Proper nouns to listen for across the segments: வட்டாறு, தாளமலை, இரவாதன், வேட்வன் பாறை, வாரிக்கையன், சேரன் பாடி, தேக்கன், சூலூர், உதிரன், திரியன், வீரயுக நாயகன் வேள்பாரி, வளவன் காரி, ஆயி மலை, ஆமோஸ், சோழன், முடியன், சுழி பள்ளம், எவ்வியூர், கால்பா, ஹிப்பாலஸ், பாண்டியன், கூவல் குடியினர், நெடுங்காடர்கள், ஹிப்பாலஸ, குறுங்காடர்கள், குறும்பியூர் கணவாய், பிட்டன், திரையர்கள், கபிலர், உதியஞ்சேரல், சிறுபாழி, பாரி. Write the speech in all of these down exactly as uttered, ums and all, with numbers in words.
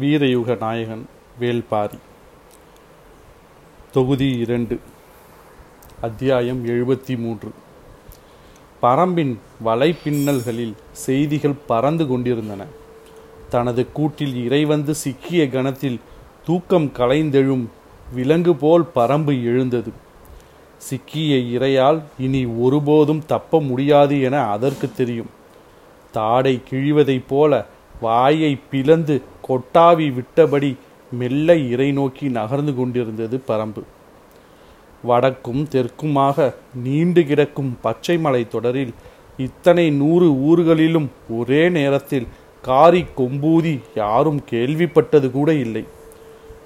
வீரயுக நாயகன் வேள்பாரி. தொகுதி இரண்டு, அத்தியாயம் எழுபத்தி மூன்று. பரம்பின் வலைப்பின்னல்களில் செய்திகள் பறந்து கொண்டிருந்தன. தனது கூட்டில் இறைவந்து சிக்கிய கணத்தில் தூக்கம் கலைந்தெழும் விலங்கு போல் பரம்பு எழுந்தது. சிக்கிய இரையால் இனி ஒருபோதும் தப்ப முடியாது என அதற்கு தெரியும். தாடை கிழிவதைப் போல வாயை பிளந்து கொட்டாவி விட்டபடி மெல்ல இறை நோக்கி நகர்ந்து கொண்டிருந்தது பரம்பு. வடக்கும் தெற்குமாக நீண்டு கிடக்கும் பச்சை மலை தொடரில் இத்தனை நூறு ஊர்களிலும் ஒரே நேரத்தில் காரி கொம்பூதி யாரும் கேள்விப்பட்டது கூட இல்லை.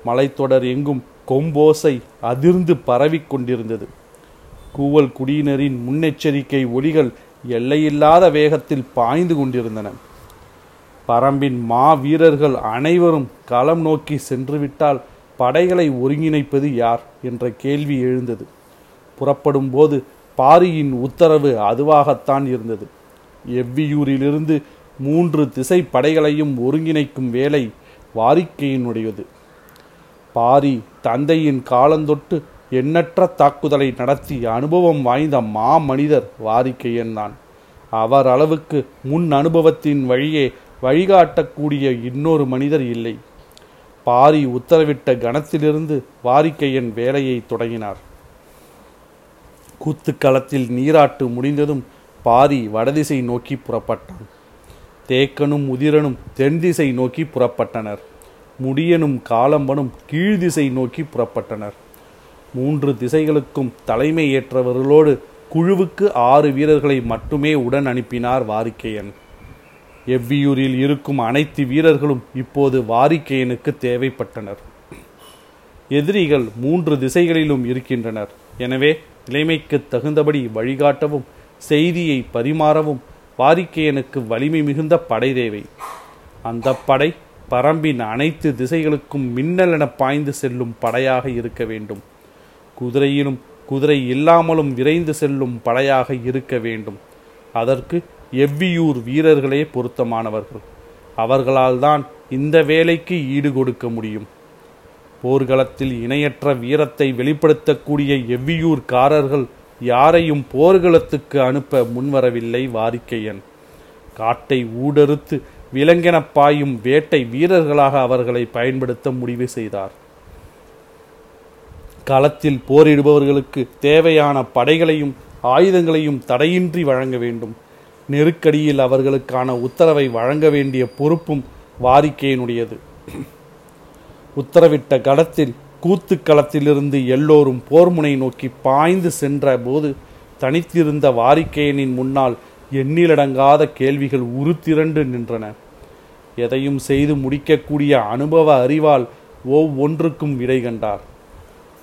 மலைத்தொடர் எங்கும் கொம்போசை அதிர்ந்து பரவிக்கொண்டிருந்தது. கூவல் குடியினரின் முன்னெச்சரிக்கை ஒலிகள் எல்லையில்லாத வேகத்தில் பாய்ந்து கொண்டிருந்தன. பரம்பின் மா வீரர்கள் அனைவரும் களம் நோக்கி சென்றுவிட்டால் படைகளை ஒருங்கிணைப்பது யார் என்ற கேள்வி எழுந்தது. புறப்படும் போது பாரியின் உத்தரவு அதுவாகத்தான் இருந்தது. எவ்வியூரிலிருந்து மூன்று திசை படைகளையும் ஒருங்கிணைக்கும் வேலை வாரிக்கையினுடையது. பாரி தந்தையின் காலந்தொட்டு எண்ணற்ற தாக்குதலை நடத்தி அனுபவம் வாய்ந்த மா மனிதர் வாரிக்கையன் தான். அவர் அளவுக்கு முன் அனுபவத்தின் வழியே வழிகாட்டக்கூடிய இன்னொரு மனிதர் இல்லை. பாரி உத்தரவிட்ட கணத்திலிருந்து வாரிக்கையன் வேலையை தொடங்கினார். கூத்துக்களத்தில் நீராட்டு முடிந்ததும் பாரி வடதிசை நோக்கி புறப்பட்டான். தேக்கனும் உதிரனும் தென் திசை நோக்கி புறப்பட்டனர். முடியனும் காலம்பனும் கீழ்திசை நோக்கி புறப்பட்டனர். மூன்று திசைகளுக்கும் தலைமை ஏற்றவர்களோடு குழுவுக்கு ஆறு வீரர்களை மட்டுமே உடன் அனுப்பினார் வாரிக்கையன். எவ்வியூரில் இருக்கும் அனைத்து வீரர்களும் இப்போது வாரிக்கையனுக்கு தேவைப்பட்டனர். எதிரிகள் மூன்று திசைகளிலும் இருக்கின்றனர். எனவே நிலைமைக்கு தகுந்தபடி வழிகாட்டவும் செய்தியை பரிமாறவும் வாரிக்கையனுக்கு வலிமை மிகுந்த படை தேவை. அந்த படை பரம்பின் அனைத்து திசைகளுக்கும் மின்னலென பாய்ந்து செல்லும் படையாக இருக்க வேண்டும். குதிரையிலும் குதிரை இல்லாமலும் விரைந்து செல்லும் படையாக இருக்க வேண்டும். அதற்கு எவ்வியூர் வீரர்களே பொருத்தமானவர்கள். அவர்களால் தான் இந்த வேலைக்கு ஈடு கொடுக்க முடியும். போர்க்களத்தில் இணையற்ற வீரத்தை வெளிப்படுத்தக்கூடிய எவ்வியூர்காரர்கள் யாரையும் போர்க்களத்துக்கு அனுப்ப முன்வரவில்லை வாரிக்கையன். காட்டை ஊடறுத்து விலங்கென பாயும் வேட்டை வீரர்களாக அவர்களை பயன்படுத்த முடிவு செய்தார். களத்தில் போரிடுபவர்களுக்கு தேவையான படைகளையும் ஆயுதங்களையும் தடையின்றி வழங்க வேண்டும். நெருக்கடியில் அவர்களுக்கான உத்தரவை வழங்க வேண்டிய பொறுப்பும் வாரிக்கையினுடையது. உத்தரவிட்ட களத்தில் கூத்துக்களத்திலிருந்து எல்லோரும் போர்முனை நோக்கி பாய்ந்து சென்ற போது தனித்திருந்த வாரிக்கையனின் முன்னால் எண்ணிலடங்காத கேள்விகள் உருத்திரண்டு நின்றன. எதையும் செய்து முடிக்கக்கூடிய அனுபவ அறிவால் ஒவ்வொன்றுக்கும் விடை கண்டார்.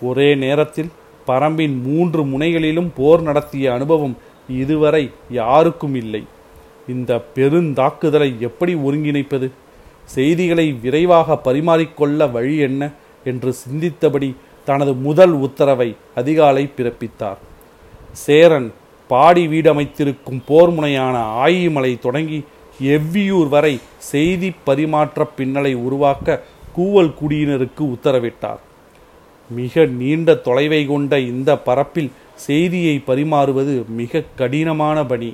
ஒரே நேரத்தில் பரம்பின் மூன்று முனைகளிலும் போர் நடத்திய அனுபவம் இதுவரை யாருக்கும் இல்லை. இந்த பெருந்தாக்குதலை எப்படி ஒருங்கிணைப்பது, செய்திகளை விரைவாக பரிமாறிக்கொள்ள வழி என்ன என்று சிந்தித்தபடி தனது முதல் உத்தரவை அதிகாலை பிறப்பித்தார். சேரன் பாடி வீடமைத்திருக்கும் போர்முனையான ஆயி மலை தொடங்கி எவ்வியூர் வரை செய்தி பரிமாற்ற பின்னலை உருவாக்க கூவல் குடியினருக்கு உத்தரவிட்டார். மிக நீண்ட தொலைவை கொண்ட இந்த பரப்பில் செய்தியை பரிமாறுவது மிக கடினமான பணி.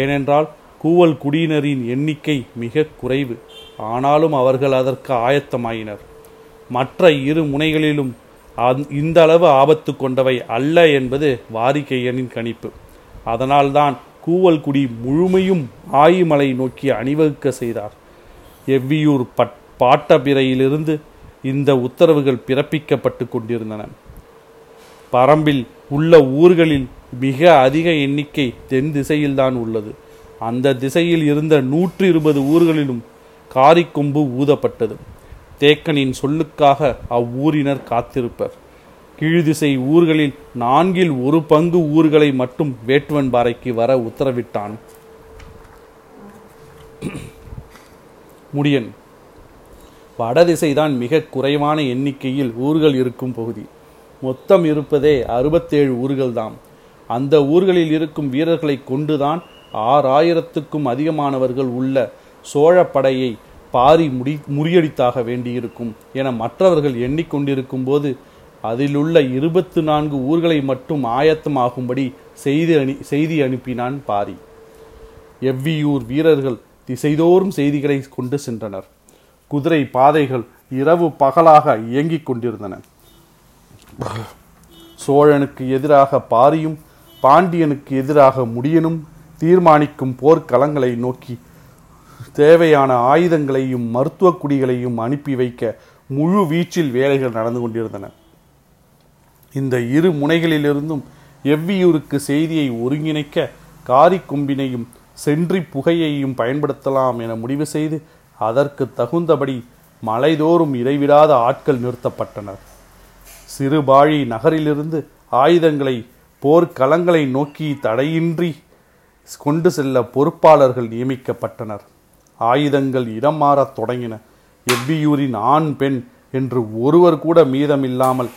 ஏனென்றால் கூவல் குடியினரின் எண்ணிக்கை மிக குறைவு. ஆனாலும் அவர்கள் அதற்கு ஆயத்தமாயினர். மற்ற இரு முனைகளிலும் இந்த அளவு ஆபத்து கொண்டவை அல்ல என்பது வாரிக்கையனின் கணிப்பு. அதனால்தான் கூவல் குடி முழுமையும் ஆயி மலை நோக்கி அணிவகுக்க செய்தார். எவ்வியூர் பட் பாட்டபிரையிலிருந்து இந்த உத்தரவுகள் பிறப்பிக்கப்பட்டு கொண்டிருந்தன. பரம்பில் உள்ள ஊர்களில் மிக அதிக எண்ணிக்கை தென் திசையில்தான் உள்ளது. அந்த திசையில் இருந்த நூற்றி இருபது ஊர்களிலும் காரிக்கொம்பு ஊதப்பட்டது. தேக்கனின் சொல்லுக்காக அவ்வூரினர் காத்திருப்பர். கீழ்திசை ஊர்களில் நான்கில் ஒரு பங்கு ஊர்களை மட்டும் வேட்வன் பாறைக்கு வர உத்தரவிட்டான் முடியன். வடதிசைதான் மிக குறைவான எண்ணிக்கையில் ஊர்கள் இருக்கும் பகுதி. மொத்தம் இருப்பதே அறுபத்தேழு ஊர்கள்தான். அந்த ஊர்களில் இருக்கும் வீரர்களை கொண்டுதான் ஆறாயிரத்துக்கும் அதிகமானவர்கள் உள்ள சோழ படையை பாரி முடி முறியடித்தாக வேண்டியிருக்கும் என மற்றவர்கள் எண்ணிக்கொண்டிருக்கும் போது அதிலுள்ள இருபத்து நான்கு ஊர்களை மட்டும் ஆயத்தமாகும்படி செய்தி அனி செய்தி அனுப்பினான் பாரி. எவ்வியூர் வீரர்கள் திசைதோறும் செய்திகளை கொண்டு சென்றனர். குதிரை பாதைகள் இரவு பகலாக இயங்கிக் கொண்டிருந்தன. சோழனுக்கு எதிராக பாரியும் பாண்டியனுக்கு எதிராக முடியனும் தீர்மானிக்கும் போர்க்களங்களை நோக்கி தேவையான ஆயுதங்களையும் மருத்துவ குடிகளையும் அனுப்பி வைக்க முழு வீச்சில் வேலைகள் நடந்து கொண்டிருந்தன. இந்த இரு முனைகளிலிருந்தும் எவ்வியூருக்கு செய்தியை ஒருங்கிணைக்க காரி கொம்பினையும் சென்றி புகையையும் பயன்படுத்தலாம் என முடிவு செய்து அதற்கு தகுந்தபடி மலைதோறும் இடைவிடாத ஆட்கள் நிறுத்தப்பட்டனர். சிறுபாழி நகரிலிருந்து ஆயுதங்களை போர்க்களங்களை நோக்கி தடையின்றி கொண்டு செல்ல பொறுப்பாளர்கள் நியமிக்கப்பட்டனர். ஆயுதங்கள் இடம் மாறத் தொடங்கின. எவ்வியூரின் ஆண் பெண் என்று ஒருவர் கூட மீதமில்லாமல்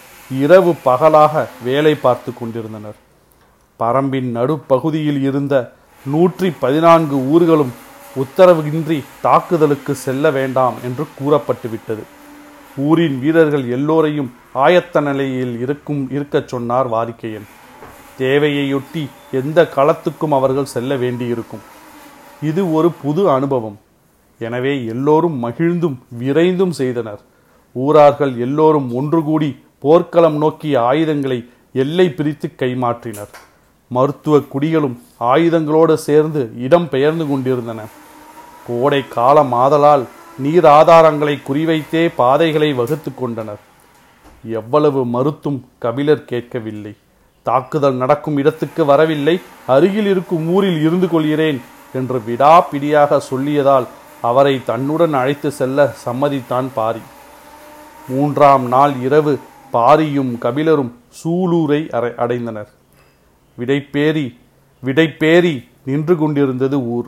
இரவு பகலாக வேலை பார்த்து கொண்டிருந்தனர். பரம்பின் நடுப்பகுதியில் இருந்த நூற்றி பதினான்கு ஊர்களும் உத்தரவின்றி தாக்குதலுக்கு செல்ல வேண்டாம் என்று கூறப்பட்டுவிட்டது. ஊரின் வீரர்கள் எல்லோரையும் ஆயத்த நிலையில் இருக்கும் இருக்கச் சொன்னார் வாரிக்கையன். தேவையையொட்டி எந்த களத்துக்கும் அவர்கள் செல்ல வேண்டியிருக்கும். இது ஒரு புது அனுபவம். எனவே எல்லோரும் மகிழ்ந்தும் விரைந்தும் செய்தனர். ஊரார்கள் எல்லோரும் ஒன்று கூடி போர்க்களம் நோக்கிய ஆயுதங்களை எல்லை பிரித்து கைமாற்றினர். மருத்துவ குடிகளும் ஆயுதங்களோடு சேர்ந்து இடம் பெயர்ந்து கொண்டிருந்தன. கோடை காலம் ஆதலால் நீர் ஆதாரங்களை குறிவைத்தே பாதைகளை வகுத்து கொண்டனர். எவ்வளவு மறுத்தும் கபிலர் கேட்கவில்லை. தாக்குதல் நடக்கும் இடத்துக்கு வரவில்லை, அருகில் இருக்கும் ஊரில் இருந்து கொள்கிறேன் என்று விடாப்பிடியாக சொல்லியதால் அவரை தன்னுடன் அழைத்து செல்ல சம்மதித்தான் பாரி. மூன்றாம் நாள் இரவு பாரியும் கபிலரும் சூலூரை அடைந்தனர். விடைப்பேரி விடைப்பேரி நின்று கொண்டிருந்தது ஊர்.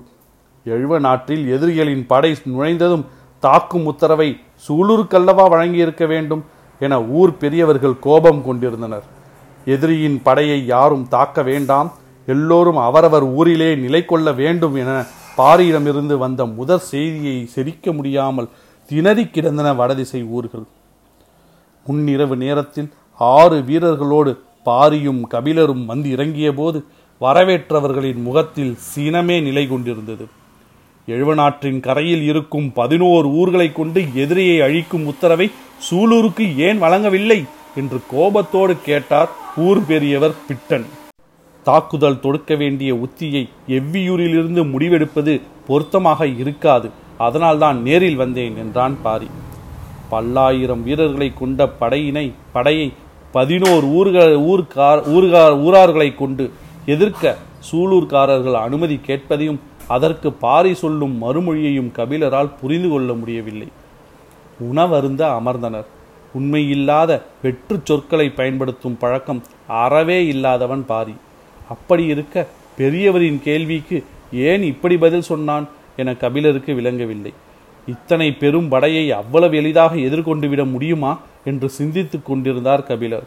எழுவனாற்றில் எதிரிகளின் படை நுழைந்ததும் தாக்கும் உத்தரவை சூலூருக்கல்லவா வழங்கியிருக்க வேண்டும் என ஊர் பெரியவர்கள் கோபம் கொண்டிருந்தனர். எதிரியின் படையை யாரும் தாக்க வேண்டாம், எல்லோரும் அவரவர் ஊரிலே நிலை கொள்ள வேண்டும் என பாரியிடமிருந்து வந்த முதற் செய்தியை செரிக்க முடியாமல் திணறி கிடந்தன வடதிசை ஊர்கள். முன்னிரவு நேரத்தில் ஆறு வீரர்களோடு பாரியும் கபிலரும் வந்து இறங்கிய போது வரவேற்றவர்களின் முகத்தில் சினமே நிலை கொண்டிருந்தது. எழுவனாற்றின் கரையில் இருக்கும் பதினோரு ஊர்களை கொண்டு எதிரியை அழிக்கும் உத்தரவை சூலூருக்கு ஏன் வழங்கவில்லை என்று கோபத்தோடு கேட்டார் ஊர் பெரியவர் பிட்டன். தாக்குதல் தொடுக்க வேண்டிய உத்தியை எவ்வியூரிலிருந்து முடிவெடுப்பது பொருத்தமாக இருக்காது, அதனால்தான் நேரில் வந்தேன் என்றான் பாரி. பல்லாயிரம் வீரர்களை கொண்ட படையினை படையை பதினோரு ஊர்கள் ஊர்கார் ஊர்கார் ஊரார்களை கொண்டு எதிர்க்க சூலூர்காரர்கள் அனுமதி கேட்பதையும் அதற்கு பாரி சொல்லும் மறுமொழியையும் கபிலரால் புரிந்து கொள்ள முடியவில்லை. உணவருந்த அமர்ந்தனர். உண்மையில்லாத வெற்று சொற்களை பயன்படுத்தும் பழக்கம் அறவே இல்லாதவன் பாரி. அப்படி இருக்க பெரியவரின் கேள்விக்கு ஏன் இப்படி பதில் சொன்னான் என கபிலருக்கு விளங்கவில்லை. இத்தனை பெரும் படையை அவ்வளவு எளிதாக எதிர்கொண்டு விட முடியுமா என்று சிந்தித்து கொண்டிருந்தார் கபிலர்.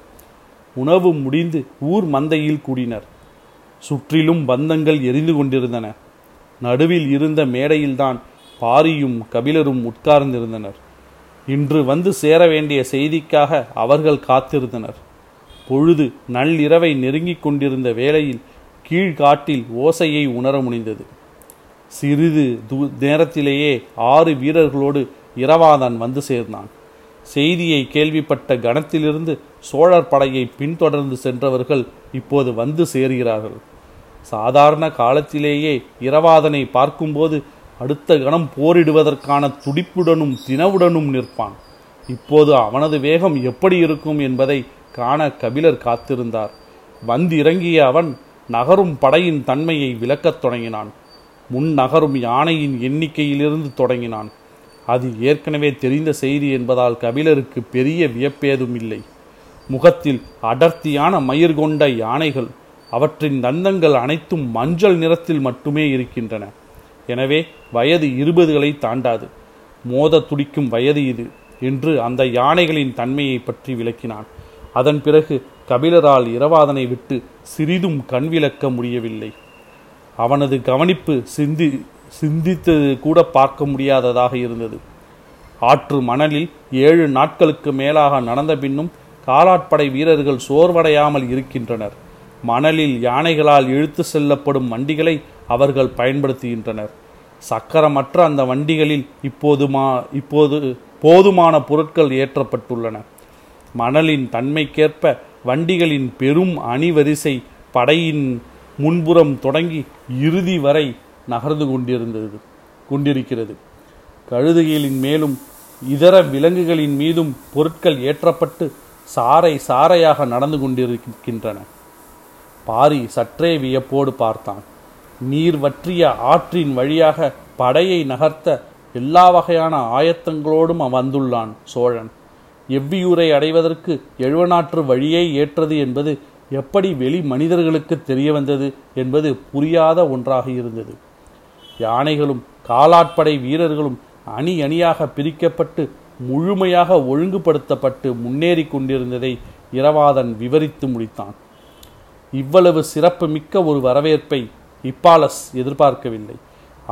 உணவு முடிந்து ஊர் மந்தையில் கூடினர். சுற்றிலும் பந்தங்கள் எரிந்து கொண்டிருந்தன. நடுவில் இருந்த மேடையில்தான் பாரியும் கபிலரும் உட்கார்ந்திருந்தனர். இன்று வந்து சேர வேண்டிய செய்திக்காக அவர்கள் காத்திருந்தனர். பொழுது நள்ளிரவை நெருங்கிக் கொண்டிருந்த வேளையில் கீழ்காட்டில் ஓசையை உணர முடிந்தது. சிறிது து நேரத்திலேயே ஆறு வீரர்களோடு இரவாதன் வந்து சேர்ந்தான். செய்தியை கேள்விப்பட்ட கணத்திலிருந்து சோழர் படையை பின்தொடர்ந்து சென்றவர்கள் இப்போது வந்து சேர்கிறார்கள். சாதாரண காலத்திலேயே இரவாதனை பார்க்கும்போது அடுத்த கணம் போரிடுவதற்கான துடிப்புடனும் தினவுடனும் நிற்பான். இப்போது அவனது வேகம் எப்படி இருக்கும் என்பதை காண கபிலர் காத்திருந்தார். வந்து இறங்கிய அவன் நகரும் படையின் தன்மையை விளக்கத் தொடங்கினான். முன் நகரும் யானையின் எண்ணிக்கையிலிருந்து தொடங்கினான். அது ஏற்கனவே தெரிந்த செய்தி என்பதால் கபிலருக்கு பெரிய வியப்பேதும் இல்லை. முகத்தில் அடர்த்தியான மயிர் கொண்ட யானைகள், அவற்றின் தந்தங்கள் அனைத்தும் மஞ்சள் நிறத்தில் மட்டுமே இருக்கின்றன. எனவே வயது இருபதுகளை தாண்டாது. மோத துடிக்கும் வயது இது என்று அந்த யானைகளின் தன்மையை பற்றி விளக்கினான். அதன் பிறகு கபிலரால் இரவாதனை விட்டு சிறிதும் கண் விளக்க முடியவில்லை. அவனது கவனிப்பு சிந்தி சிந்தித்து கூட பார்க்க முடியாததாக இருந்தது. ஆற்று மணலில் ஏழு நாட்களுக்கு மேலாக நடந்த பின்னும் காலாட்படை வீரர்கள் சோர்வடையாமல் இருக்கின்றனர். மணலில் யானைகளால் இழுத்து செல்லப்படும் வண்டிகளை அவர்கள் பயன்படுத்துகின்றனர். சக்கரமற்ற அந்த வண்டிகளில் இப்போதுமா இப்போது போதுமான பொருட்கள் ஏற்றப்பட்டுள்ளன. மணலின் தன்மைக்கேற்ப வண்டிகளின் பெரும் அணிவரிசை படையின் முன்புறம் தொடங்கி இறுதி வரை நகர்ந்து கொண்டிருந்தது கொண்டிருக்கிறது. கழுதைகளின் மேலும் இதர விலங்குகளின் மீதும் பொருட்கள் ஏற்றப்பட்டு சாறை சாறையாக நடந்து கொண்டிருக்கின்றன. பாரி சற்றே வியப்போடு பார்த்தான். நீர் வற்றிய ஆற்றின் வழியாக படையை நகர்த்த எல்லா வகையான ஆயத்தங்களோடும் வந்துள்ளான் சோழன். எவ்வியூரை அடைவதற்கு எழுவனாற்று வழியை ஏற்றது என்பது எப்படி வெளி மனிதர்களுக்கு தெரிய வந்தது என்பது புரியாத ஒன்றாக இருந்தது. யானைகளும் காலாட்படை வீரர்களும் அணி அணியாக பிரிக்கப்பட்டு முழுமையாக ஒழுங்குபடுத்தப்பட்டு முன்னேறி கொண்டிருந்ததை இரவாதன் விவரித்து முடித்தான். இவ்வளவு சிறப்பு மிக்க ஒரு வரவேற்பை இப்பாலஸ் எதிர்பார்க்கவில்லை.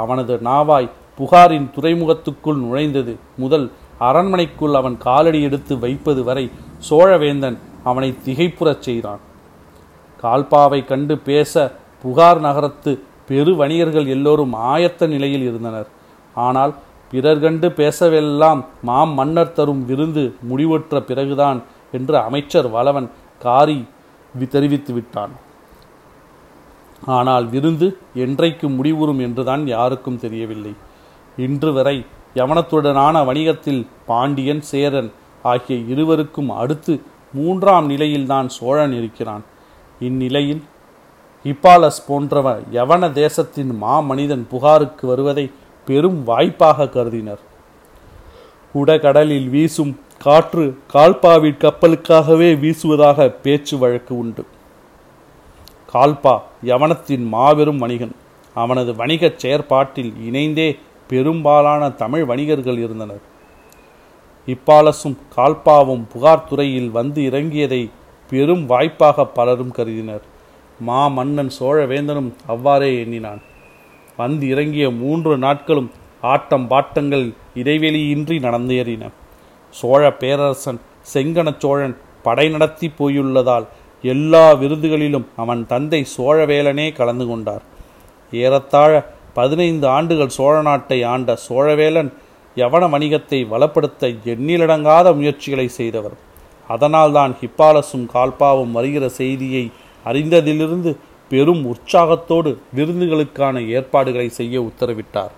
அவனது நாவாய் புகாரின் துறைமுகத்துக்குள் நுழைந்தது முதல் அரண்மனைக்குள் அவன் காலடி எடுத்து வைப்பது வரை சோழவேந்தன் அவனை திகைப்புறச் செய்தான். கால்பாவை கண்டு பேச புகார் நகரத்து பெரு வணிகர்கள் எல்லோரும் ஆயத்த நிலையில் இருந்தனர். ஆனால் பிறர் கண்டு பேசவெல்லாம் மாம் மன்னர் தரும் விருந்து முடிவுற்ற பிறகுதான் என்று அமைச்சர் வளவன் காரி தெரிவித்து விட்டான். ஆனால் விருந்து என்றைக்கு முடிவுறும் என்றுதான் யாருக்கும் தெரியவில்லை. இன்று வரை யவனத்துடனான வணிகத்தில் பாண்டியன் சேரன் ஆகிய இருவருக்கும் அடுத்து மூன்றாம் நிலையில்தான் சோழன் இருக்கிறான். இந்நிலையில் இப்பாலஸ் போன்றவன் யவன தேசத்தின் மாமனிதன் புகாருக்கு வருவதை பெரும் வாய்ப்பாக கருதினர். குடகடலில் வீசும் காற்று கால்பாவின் கப்பலுக்காகவே வீசுவதாக பேச்சு வழக்கு உண்டு. கால்பா யவனத்தின் மாபெரும் வணிகன். அவனது வணிகச் செயற்பாட்டில் இணைந்தே பெரும்பாலான தமிழ் வணிகர்கள் இருந்தனர். இப்பாலசும் கால்பாவும் புகார் துறையில் வந்து இறங்கியதை பெரும் வாய்ப்பாக பலரும் கருதினர். மா மன்னன் சோழவேந்தனும் அவ்வாறே எண்ணினான். வந்து இறங்கிய மூன்று நாட்களும் ஆட்டம் பாட்டங்கள் இடைவெளியின்றி நடந்தேறின. சோழ பேரரசன் செங்கண சோழன் படை நடத்தி போயுள்ளதால் எல்லா விருதுகளிலும் அவன் தந்தை சோழவேலனே கலந்து கொண்டார். ஏறத்தாழ பதினைந்து ஆண்டுகள் சோழ நாட்டை ஆண்ட சோழவேலன் யவன வணிகத்தை வளப்படுத்த எண்ணிலடங்காத முயற்சிகளை செய்தவர். அதனால்தான் ஹிப்பாலஸும் கால்பாவும் வருகிற செய்தியை அறிந்ததிலிருந்து பெரும் உற்சாகத்தோடு விருந்துகளுக்கான ஏற்பாடுகளை செய்ய உத்தரவிட்டார்.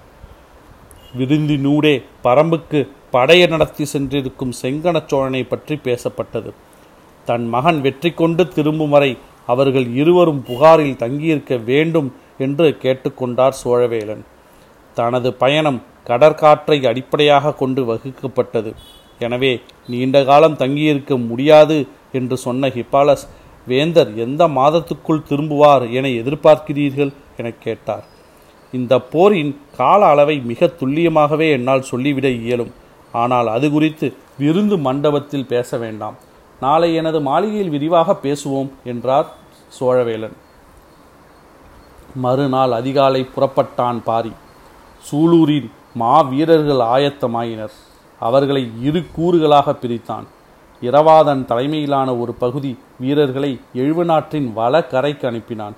விருந்தினூடே பரம்புக்கு படையை நடத்தி சென்றிருக்கும் செங்கண சோழனை பற்றி பேசப்பட்டது. தன் மகன் வெற்றி கொண்டு திரும்பும் வரை அவர்கள் இருவரும் புகாரில் தங்கியிருக்க வேண்டும் என்று கேட்டுக்கொண்டார் சோழவேலன். தனது பயணம் கடற்காற்றை அடிப்படையாக கொண்டு வகுக்கப்பட்டது. எனவே நீண்ட காலம் தங்கியிருக்க முடியாது என்று சொன்ன ஹிப்பாலஸ், வேந்தர் எந்த மாதத்துக்குள் திரும்புவார் என எதிர்பார்க்கிறீர்கள் என கேட்டார். இந்த போரின் கால அளவை மிக துல்லியமாகவே என்னால் சொல்லிவிட இயலும். ஆனால் அது குறித்து விருந்து மண்டபத்தில் பேச வேண்டாம். நாளை எனது மாளிகையில் விரிவாக பேசுவோம் என்றார் சோழவேலன். மறுநாள் அதிகாலை புறப்பட்டான் பாரி. சூலூரின் மா வீரர்கள் ஆயத்தமாயினர். அவர்களை இரு கூறுகளாக பிரித்தான். இரவாதன் தலைமையிலான ஒரு பகுதி வீரர்களை எழுவனாற்றின் வலக்கரைக்கு அனுப்பினான்.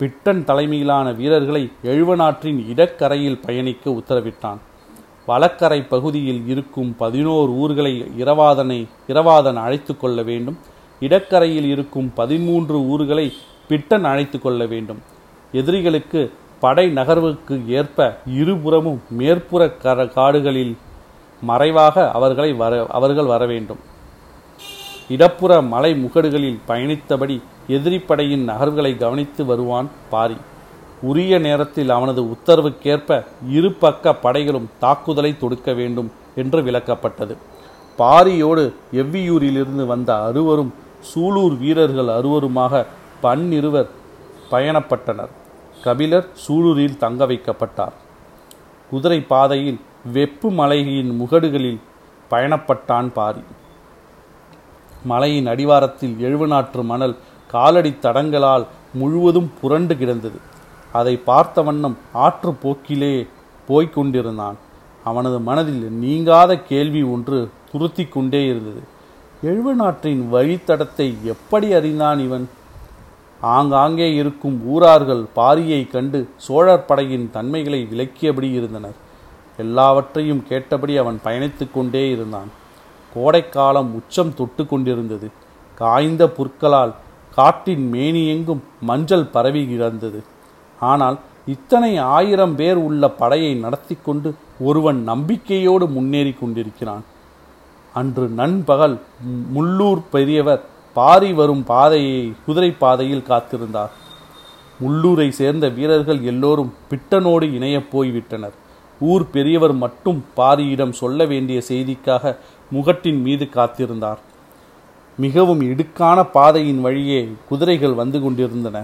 பிட்டன் தலைமையிலான வீரர்களை எழுவனாற்றின் இடக்கரையில் பயணிக்க உத்தரவிட்டான். வலக்கரை பகுதியில் இருக்கும் பதினோரு ஊர்களை இரவாதனை இரவாதன் அழைத்து கொள்ள வேண்டும். இடக்கரையில் இருக்கும் பதிமூன்று ஊர்களை பிட்டன் அழைத்து கொள்ள வேண்டும். எதிரிகளுக்கு படை நகர்வுக்கு ஏற்ப இருபுறமும் மேற்புற கர காடுகளில் மறைவாக அவர்களை வர அவர்கள் வர வேண்டும். இடப்புற மலை முகடுகளில் பயணித்தபடி எதிரிப்படையின் நகர்வுகளை கவனித்து வருவான் பாரி. உரிய நேரத்தில் அவனது உத்தரவுக்கேற்ப இரு பக்க படைகளும் தாக்குதலை தொடுக்க வேண்டும் என்று விளக்கப்பட்டது. பாரியோடு எவ்வியூரிலிருந்து வந்த அறுவரும் சூலூர் வீரர்கள் அறுவருமாக பன்னிருவர் பயணப்பட்டனர். கபிலர் சூலூரில் தங்க வைக்கப்பட்டார். குதிரை பாதையில் வெப்பு மலையின் முகடுகளில் பயணப்பட்டான் பாரி. மலையின் அடிவாரத்தில் எழுவனாற்று மணல் காலடி தடங்களால் முழுவதும் புரண்டு கிடந்தது. அதை பார்த்த வண்ணம் ஆற்று போக்கிலே போய்க் கொண்டிருந்தான். அவனது மனதில் நீங்காத கேள்வி ஒன்று துருத்தி கொண்டே இருந்தது. எழுவனாற்றின் வழித்தடத்தை எப்படி அறிந்தான் இவன்? ஆங்காங்கே இருக்கும் ஊரார்கள் பாரியை கண்டு சோழர் படையின் தன்மைகளை விளக்கியபடி இருந்தனர். எல்லாவற்றையும் கேட்டபடி அவன் பயணித்து கொண்டே இருந்தான். கோடைக்காலம் உச்சம் தொட்டு கொண்டிருந்தது. காய்ந்த புற்களால் காட்டின் மேனியெங்கும் மஞ்சள் பரவி கிடந்தது. ஆனால் இத்தனை ஆயிரம் பேர் உள்ள படையை நடத்தி கொண்டு ஒருவன் நம்பிக்கையோடு முன்னேறி கொண்டிருக்கிறான். அன்று நண்பகல் முள்ளூர் பெரியவர் பாரி வரும் பாதையை குதிரை பாதையில் காத்திருந்தார். முள்ளூரை சேர்ந்த வீரர்கள் எல்லோரும் பிட்டனோடு இணையப் போய்விட்டனர். ஊர் பெரியவர் மட்டும் பாரியிடம் சொல்ல வேண்டிய செய்திக்காக முகட்டின் மீது காத்திருந்தார். மிகவும் இடுக்கான பாதையின் வழியே குதிரைகள் வந்து கொண்டிருந்தன.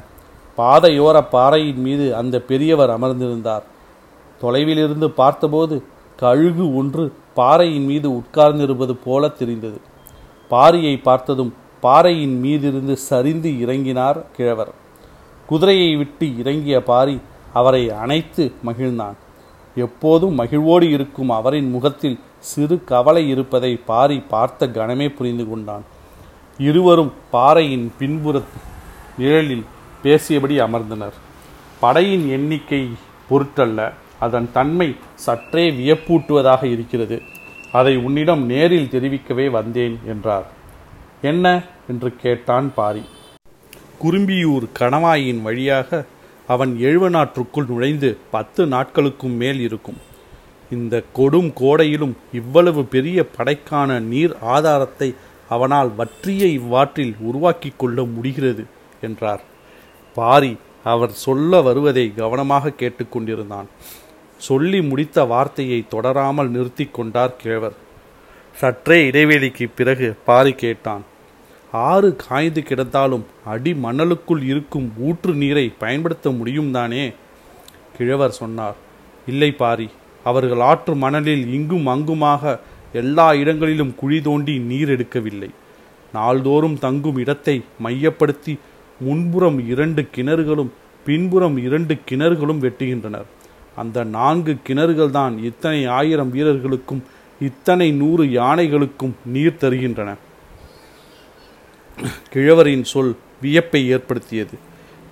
பாதையோர பாறையின் மீது அந்த பெரியவர் அமர்ந்திருந்தார். தொலைவிலிருந்து பார்த்தபோது கழுகு ஒன்று பாறையின் மீது உட்கார்ந்திருப்பது போல தெரிந்தது. பாரியை பார்த்ததும் பாறையின் மீதிருந்து சரிந்து இறங்கினார் கிழவர். குதிரையை விட்டு இறங்கிய பாரி அவரை அணைத்து மகிழ்ந்தான். எப்போதும் மகிழ்வோடு இருக்கும் அவரின் முகத்தில் சிறு கவலை இருப்பதை பாரி பார்த்த கணமே புரிந்து கொண்டான். இருவரும் பாறையின் பின்புற நிழலில் பேசியபடி அமர்ந்தனர். படையின் எண்ணிக்கை பொருட்டல்ல, அதன் தன்மை சற்றே வியப்பூட்டுவதாக இருக்கிறது. அதை உன்னிடம் நேரில் தெரிவிக்கவே வந்தேன் என்றார். என்ன என்று கேட்டான் பாரி. குறும்பியூர் கணவாயின் வழியாக அவன் எழுவனாற்றுக்குள் நுழைந்து பத்து நாட்களுக்கும் மேல் இருக்கும். இந்த கொடும் கோடையிலும் இவ்வளவு பெரிய படைக்கான நீர் ஆதாரத்தை அவனால் வற்றிய இவ்வாற்றில் உருவாக்கி கொள்ள முடிகிறது என்றார். பாரி அவர் சொல்ல வருவதை கவனமாக கேட்டுக்கொண்டிருந்தான். சொல்லி முடித்த வார்த்தையை தொடராமல் நிறுத்தி கொண்டார் கிழவர். சற்றே இடைவேளைக்கு பிறகு பாரி கேட்டான். ஆறு காய்ந்து கிடந்தாலும் அடி மணலுக்குள் இருக்கும் ஊற்று நீரை பயன்படுத்த முடியும் தானே? கிழவர் சொன்னார். இல்லை பாரி, அவர்கள் ஆற்று மணலில் இங்கும் அங்குமாக எல்லா இடங்களிலும் குழி தோண்டி நீர் எடுக்கவில்லை. நாள்தோறும் தங்கும் இடத்தை மையப்படுத்தி முன்புறம் இரண்டு கிணறுகளும் பின்புறம் இரண்டு கிணறுகளும் வெட்டுகின்றனர். அந்த நான்கு கிணறுகள்தான் இத்தனை ஆயிரம் வீரர்களுக்கும் இத்தனை நூறு யானைகளுக்கும் நீர் தருகின்றன. கிழவரின் சொல் வியப்பை ஏற்படுத்தியது.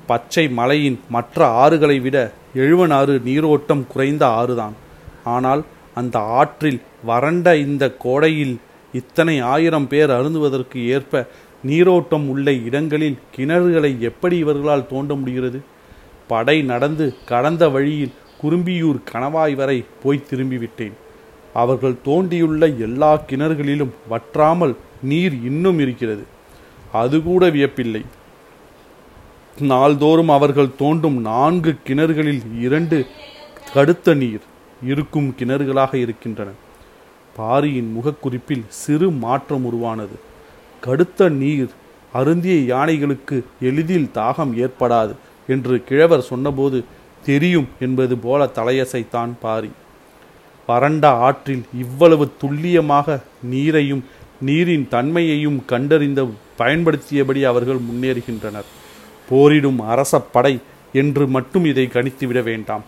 பச்சை மலையின் மற்ற ஆறுகளை விட எழுவனாறு நீரோட்டம் குறைந்த ஆறுதான். ஆனால் அந்த ஆற்றில் வறண்ட இந்த கோடையில் இத்தனை ஆயிரம் பேர் அருந்துவதற்கு ஏற்ப நீரோட்டம் உள்ள இடங்களில் கிணறுகளை எப்படி இவர்களால் தோண்ட முடிகிறது? படை நடந்து கடந்த வழியில் குறும்பியூர் கணவாய் வரை போய் திரும்பிவிட்டேன். அவர்கள் தோண்டியுள்ள எல்லா கிணறுகளிலும் வற்றாமல் நீர் இன்னும் இருக்கிறது. அதுகூட வியப்பில்லை. நாள்தோறும் அவர்கள் தோண்டும் நான்கு கிணறுகளில் இரண்டு கடுத்த நீர் இருக்கும் கிணறுகளாக இருக்கின்றன. பாரியின் முகக்குறிப்பில் சிறு மாற்றம் உருவானது. கடுத்த நீர் அருந்திய யானைகளுக்கு எளிதில் தாகம் ஏற்படாது என்று கிழவர் சொன்னபோது தெரியும் என்பது போல தலையசைத்தான் பாரி. வறண்ட ஆற்றில் இவ்வளவு துல்லியமாக நீரையும் நீரின் தன்மையையும் கண்டறிந்த பயன்படுத்தியபடி அவர்கள் முன்னேறுகின்றனர். போரிடும் அரச படை என்று மட்டும் இதை கணித்துவிட வேண்டாம்.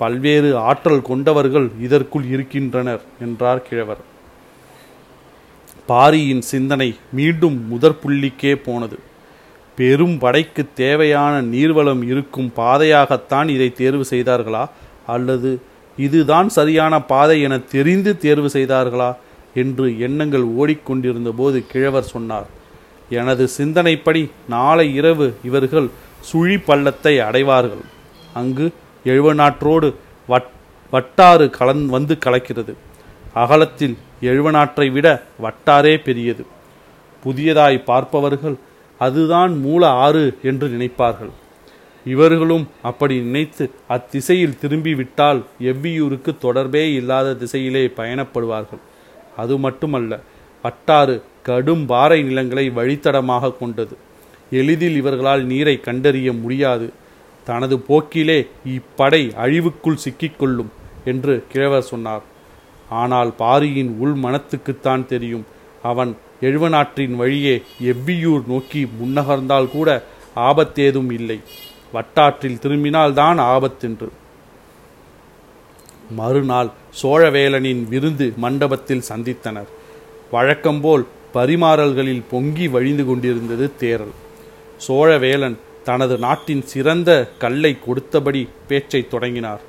பல்வேறு ஆற்றல் கொண்டவர்கள் இதற்குள் இருக்கின்றனர் என்றார் கிழவர். பாரியின் சிந்தனை மீண்டும் முதற்புள்ளிக்கே போனது. பெரும் படைக்கு தேவையான நீர்வளம் இருக்கும் பாதையாகத்தான் இதை தேர்வு செய்தார்களா, அல்லது இதுதான் சரியான பாதை என தெரிந்து தேர்வு செய்தார்களா என்று எண்ணங்கள் ஓடிக்கொண்டிருந்த போது கிழவர் சொன்னார். எனது சிந்தனைப்படி நாளை இரவு இவர்கள் சுழி பள்ளத்தை அடைவார்கள். அங்கு எழுவனாற்றோடு வட் வட்டாறு கலந் வந்து கலக்கிறது. அகலத்தில் எழுவனாற்றை விட வட்டாரே பெரியது. புதியதாய் பார்ப்பவர்கள் அதுதான் மூல ஆறு என்று நினைப்பார்கள். இவர்களும் அப்படி நினைத்து அத்திசையில் திரும்பிவிட்டால் எவ்வியூருக்கு தொடர்பே இல்லாத திசையிலே பயணப்படுவார்கள். அது மட்டுமல்ல, வட்டாறு கடும் பாறை நிலங்களை வழித்தடமாக கொண்டது. எளிதில் இவர்களால் நீரை கண்டறிய முடியாது. தனது போக்கிலே இப்படை அழிவுக்குள் சிக்கிக்கொள்ளும் என்று கிழவர் சொன்னார். ஆனால் பாரியின் உள் மனத்துக்குத்தான் தெரியும். அவன் எழுவனாற்றின் வழியே எவ்வியூர் நோக்கி முன்னகர்ந்தால் கூட ஆபத்தேதும் இல்லை. வட்டாற்றில் திரும்பினால்தான் ஆபத்தென்று. மறுநாள் சோழவேலனின் விருந்து மண்டபத்தில் சந்தித்தனர். வழக்கம்போல் பரிமாறல்களில் பொங்கி வழிந்து கொண்டிருந்தது தேரல். சோழவேலன் தனது நாட்டின் சிறந்த கல்லை கொடுத்தபடி பேச்சை தொடங்கினார்.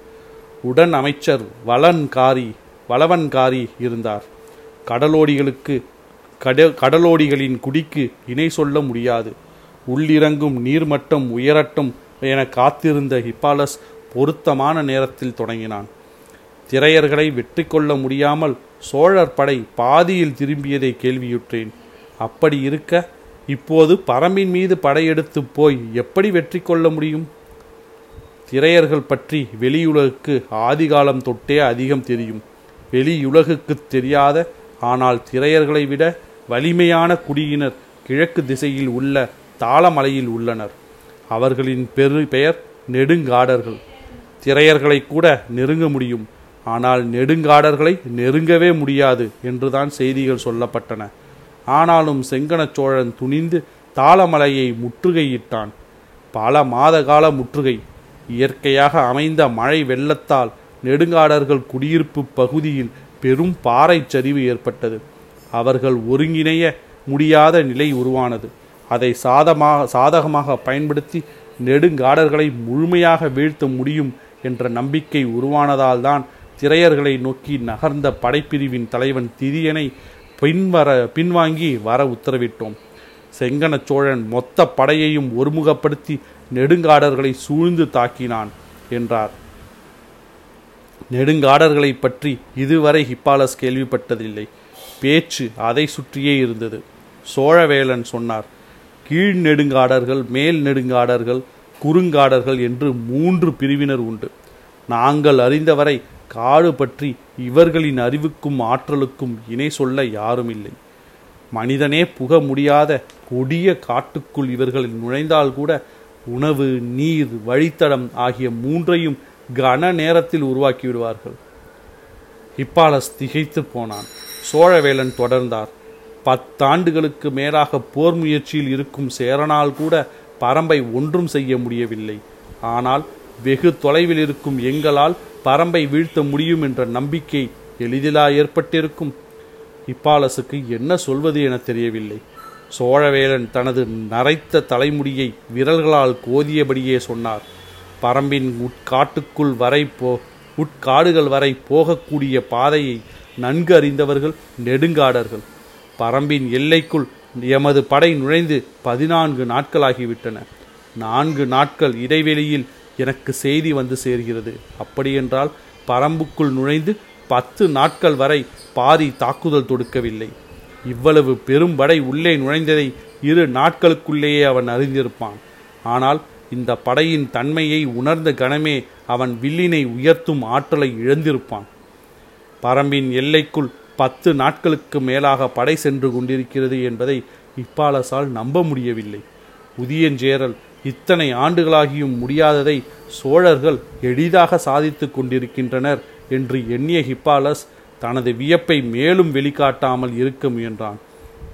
உடன் அமைச்சர் வளவன் காரி வளவன் காரி இருந்தார். கடலோடிகளுக்கு கட கடலோடிகளின் குடிக்கு இணை சொல்ல முடியாது. உள்ளிறங்கும் நீர்மட்டம் உயரட்டும் என காத்திருந்த ஹிப்பாலஸ் பொருத்தமான நேரத்தில் தொடங்கினான். திரையர்களை வெற்றி கொள்ள முடியாமல் சோழர் படை பாதியில் திரும்பியதை கேள்வியுற்றேன். அப்படி இருக்க இப்போது பரம்பின் மீது படையெடுத்து போய் எப்படி வெற்றி கொள்ள முடியும்? திரையர்கள் பற்றி வெளியுலகுக்கு ஆதிகாலம் தொட்டே அதிகம் தெரியும். வெளியுலகுக்கு தெரியாத ஆனால் திரையர்களை விட வலிமையான குடியினர் கிழக்கு திசையில் உள்ள தாளமலையில் உள்ளனர். அவர்களின் பெரு பெயர் நெடுங்காடர்கள். திரையர்களை கூட நெருங்க முடியும், ஆனால் நெடுங்காடர்களை நெருங்கவே முடியாது என்றுதான் செய்திகள் சொல்லப்பட்டன. ஆனாலும் செங்கண சோழன் துணிந்து தாளமலையை முற்றுகையிட்டான். பல மாத கால முற்றுகை. இயற்கையாக அமைந்த மழை வெள்ளத்தால் நெடுங்காடர்கள் குடியிருப்பு பகுதியில் பெரும் பாறை சரிவு ஏற்பட்டது. அவர்கள் ஒருங்கிணைய முடியாத நிலை உருவானது. அதை சாதமாக சாதகமாக பயன்படுத்தி நெடுங்காடர்களை முழுமையாக வீழ்த்த முடியும் என்ற நம்பிக்கை உருவானதால் தான் திரையர்களை நோக்கி நகர்ந்த படைப்பிரிவின் தலைவன் திரியனை பின்வர பின்வாங்கி வர உத்தரவிட்டோம். செங்கண சோழன் மொத்த படையையும் ஒருமுகப்படுத்தி நெடுங்காடர்களை சூழ்ந்து தாக்கினான் என்றார். நெடுங்காடர்களை பற்றி இதுவரை ஹிப்பாலஸ் கேள்விப்பட்டதில்லை. பேச்சு அதை சுற்றியே இருந்தது. சோழவேலன் சொன்னார், கீழ் நெடுங்காடர்கள், மேல் நெடுங்காடர்கள், குறுங்காடர்கள் என்று மூன்று பிரிவினர் உண்டு. நாங்கள் அறிந்தவரை காடு பற்றி இவர்களின் அறிவுக்கும் ஆற்றலுக்கும் இணை சொல்ல யாரும் இல்லை. மனிதனே புக முடியாத கொடிய காட்டுக்குள் இவர்கள் நுழைந்தால் கூட உணவு, நீர், வழித்தடம் ஆகிய மூன்றையும் கன நேரத்தில் உருவாக்கிவிடுவார்கள். ஹிப்பாலஸ் திகைத்து போனான். சோழவேலன் தொடர்ந்தார், பத்தாண்டுகளுக்கு மேலாக போர் முயற்சியில் இருக்கும் சேரனால் கூட பரம்பை ஒன்றும் செய்ய முடியவில்லை. ஆனால் வெகு தொலைவில் இருக்கும் எங்களால் பரம்பை வீழ்த்த முடியும் என்ற நம்பிக்கை எளிதிலா ஏற்பட்டிருக்கும். ஹிப்பாலஸுக்கு என்ன சொல்வது என தெரியவில்லை. சோழவேலன் தனது நரைத்த தலைமுடியை விரல்களால் கோதியபடியே சொன்னார். பரம்பின் உட்காட்டுக்குள் வரை போ உட்காடுகள் வரை போகக்கூடிய பாதையை நன்கு அறிந்தவர்கள் நெடுங்காடர்கள். பரம்பின் எல்லைக்குள் எமது படை நுழைந்து பதினான்கு நாட்களாகிவிட்டன. நான்கு நாட்கள் இடைவெளியில் எனக்கு செய்தி வந்து சேர்கிறது. அப்படியென்றால் பரம்புக்குள் நுழைந்து பத்து நாட்கள் வரை பாரி தாக்குதல் தொடுக்கவில்லை. இவ்வளவு பெரும் படை உள்ளே நுழைந்ததை இரு நாட்களுக்குள்ளேயே அவன் அறிந்திருப்பான். ஆனால் இந்த படையின் தன்மையை உணர்ந்த கணமே அவன் வில்லினை உயர்த்தும் ஆற்றலை இழந்திருப்பான். பரம்பின் எல்லைக்குள் பத்து நாட்களுக்கு மேலாக படை சென்று கொண்டிருக்கிறது என்பதை ஹிப்பாலஸால் நம்ப முடியவில்லை. உதியஞ்சேரல் இத்தனை ஆண்டுகளாகியும் முடியாததை சோழர்கள் எளிதாக சாதித்து கொண்டிருக்கின்றனர் என்று எண்ணிய ஹிப்பாலஸ் தனது வியப்பை மேலும் வெளிக்காட்டாமல் இருக்க முயன்றான்.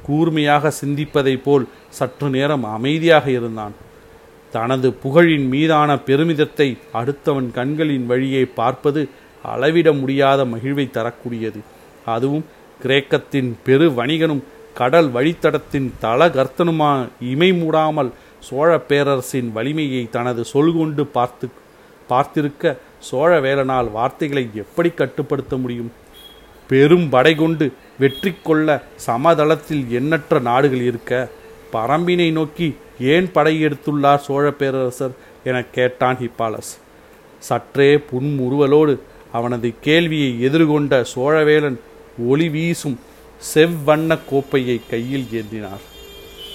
கூர்மையாக சிந்திப்பதை போல் சற்று நேரம் அமைதியாக இருந்தான். தனது புகழின் மீதான பெருமிதத்தை அடுத்தவன் கண்களின் வழியை பார்ப்பது அளவிட முடியாத மகிழ்வை தரக்கூடியது. அதுவும் கிரேக்கத்தின் பெரு வணிகனும் கடல் வழித்தடத்தின் தலகர்த்தனுமா இமை மூடாமல் சோழ பேரரசின் வலிமையை தனது சொல்கொண்டு பார்த்து பார்த்திருக்க சோழவேலனால் வார்த்தைகளை எப்படி கட்டுப்படுத்த முடியும்? பெரும் படை கொண்டு வெற்றி கொள்ள சமதளத்தில் எண்ணற்ற நாடுகள் இருக்க பரம்பினை நோக்கி ஏன் படையெடுத்துள்ளார் சோழ பேரரசர் என கேட்டான் ஹிப்பாலஸ். சற்றே புன்முறுவலோடு அவனது கேள்வியை எதிர்கொண்ட சோழவேலன் ஒளி வீசும் செவ்வண்ண கோப்பையை கையில் ஏந்தினார்.